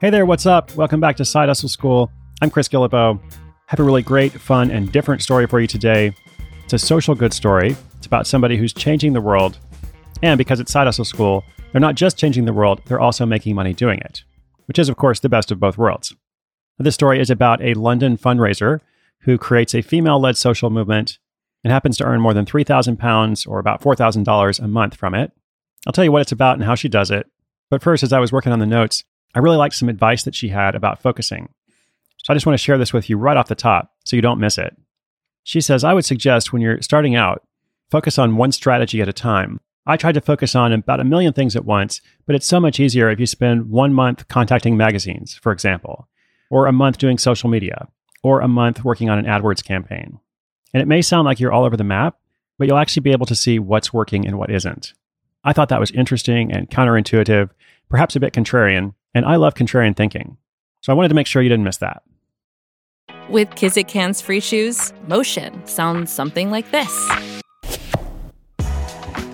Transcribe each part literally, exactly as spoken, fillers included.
Hey there, what's up? Welcome back to Side Hustle School. I'm Chris Guillebeau. I have a really great, fun, and different story for you today. It's a social good story. It's about somebody who's changing the world. And because it's Side Hustle School, they're not just changing the world, they're also making money doing it, which is, of course, the best of both worlds. This story is about a London fundraiser who creates a female-led social movement and happens to earn more than three thousand pounds or about four thousand dollars a month from it. I'll tell you what it's about and how she does it. But first, as I was working on the notes, I really liked some advice that she had about focusing. So I just want to share this with you right off the top so you don't miss it. She says, I would suggest when you're starting out, focus on one strategy at a time. I tried to focus on about a million things at once, but it's so much easier if you spend one month contacting magazines, for example, or a month doing social media, or a month working on an AdWords campaign. And it may sound like you're all over the map, but you'll actually be able to see what's working and what isn't. I thought that was interesting and counterintuitive, perhaps a bit contrarian, and I love contrarian thinking. So I wanted to make sure you didn't miss that. With Kizik hands-free shoes, motion sounds something like this.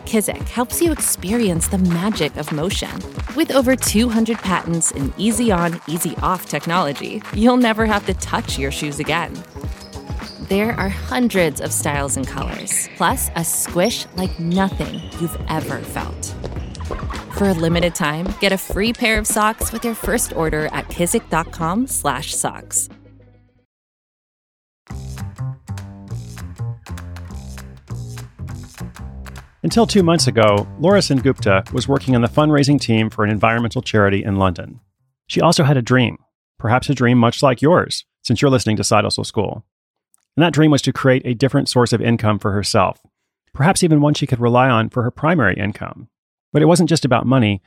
Kizik helps you experience the magic of motion. With over two hundred patents and easy-on, easy-off technology, you'll never have to touch your shoes again. There are hundreds of styles and colors, plus a squish like nothing you've ever felt. For a limited time, get a free pair of socks with your first order at kizik.com slash socks. Until two months ago, Laura Sengupta was working on the fundraising team for an environmental charity in London. She also had a dream, perhaps a dream much like yours, since you're listening to Side Hustle School. And that dream was to create a different source of income for herself, perhaps even one she could rely on for her primary income. But it wasn't just about money.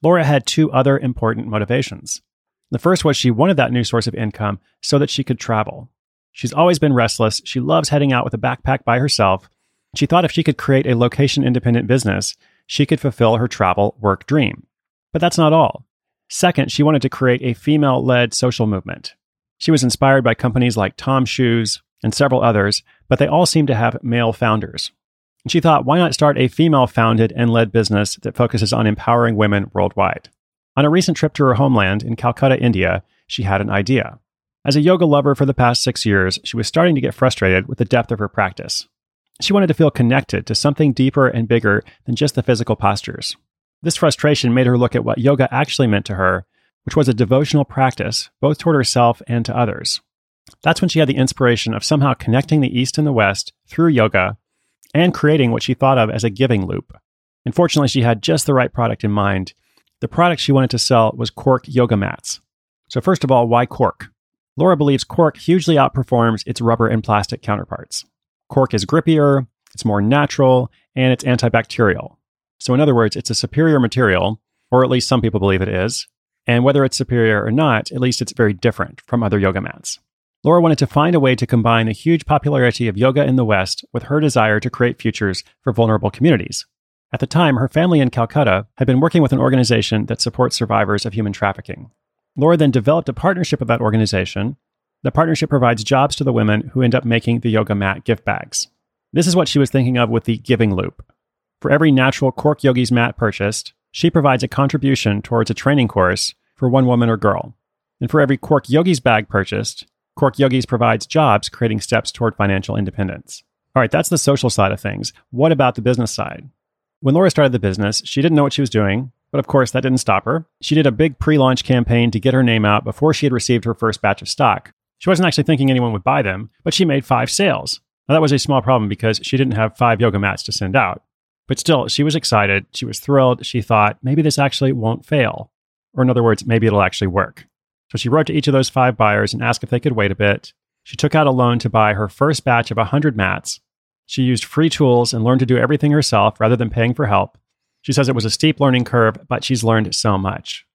Laura had two other important motivations. The first was she wanted that new source of income so that she could travel. She's always been restless. She loves heading out with a backpack by herself. She thought if she could create a location-independent business, she could fulfill her travel work dream. But that's not all. Second, she wanted to create a female-led social movement. She was inspired by companies like TOMS Shoes and several others, but they all seemed to have male founders. And she thought, why not start a female-founded and led business that focuses on empowering women worldwide? On a recent trip to her homeland in Calcutta, India, she had an idea. As a yoga lover for the past six years, she was starting to get frustrated with the depth of her practice. She wanted to feel connected to something deeper and bigger than just the physical postures. This frustration made her look at what yoga actually meant to her, which was a devotional practice, both toward herself and to others. That's when she had the inspiration of somehow connecting the East and the West through yoga, and creating what she thought of as a giving loop. Unfortunately, she had just the right product in mind. The product she wanted to sell was Cork yoga mats. So first of all, why Cork? Laura believes Cork hugely outperforms its rubber and plastic counterparts. Cork is grippier, it's more natural, and it's antibacterial. So in other words, it's a superior material, or at least some people believe it is. And whether it's superior or not, at least it's very different from other yoga mats. Laura wanted to find a way to combine the huge popularity of yoga in the West with her desire to create futures for vulnerable communities. At the time, her family in Calcutta had been working with an organization that supports survivors of human trafficking. Laura then developed a partnership with that organization. The partnership provides jobs to the women who end up making the yoga mat gift bags. This is what she was thinking of with the giving loop. For every natural Cork Yogis mat purchased, she provides a contribution towards a training course for one woman or girl. And for every Cork Yogis bag purchased, Cork Yogis provides jobs, creating steps toward financial independence. All right, that's the social side of things. What about the business side? When Laura started the business, she didn't know what she was doing, but of course that didn't stop her. She did a big pre-launch campaign to get her name out before she had received her first batch of stock. She wasn't actually thinking anyone would buy them, but she made five sales. Now that was a small problem because she didn't have five yoga mats to send out. But still, she was excited, she was thrilled, she thought, maybe this actually won't fail. Or in other words, maybe it'll actually work. So she wrote to each of those five buyers and asked if they could wait a bit. She took out a loan to buy her first batch of one hundred mats. She used free tools and learned to do everything herself rather than paying for help. She says it was a steep learning curve, but she's learned so much.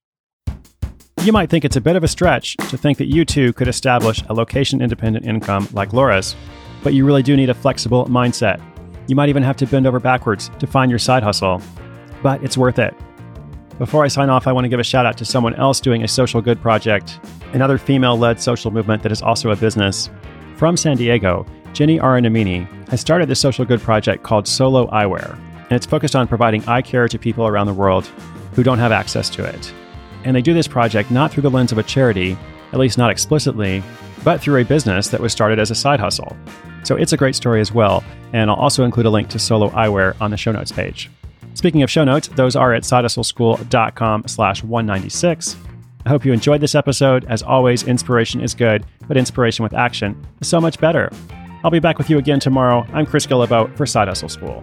You might think it's a bit of a stretch to think that you too could establish a location-independent income like Laura's, but you really do need a flexible mindset. You might even have to bend over backwards to find your side hustle, but it's worth it. Before I sign off, I want to give a shout out to someone else doing a social good project, another female-led social movement that is also a business. From San Diego, Jenny Aranamini has started this social good project called Solo Eyewear, and it's focused on providing eye care to people around the world who don't have access to it. And they do this project not through the lens of a charity, at least not explicitly, but through a business that was started as a side hustle. So it's a great story as well, and I'll also include a link to Solo Eyewear on the show notes page. Speaking of show notes, those are at side hustle school dot com slash one ninety-six. I hope you enjoyed this episode. As always, inspiration is good, but inspiration with action is so much better. I'll be back with you again tomorrow. I'm Chris Guillebeau for Side Hustle School.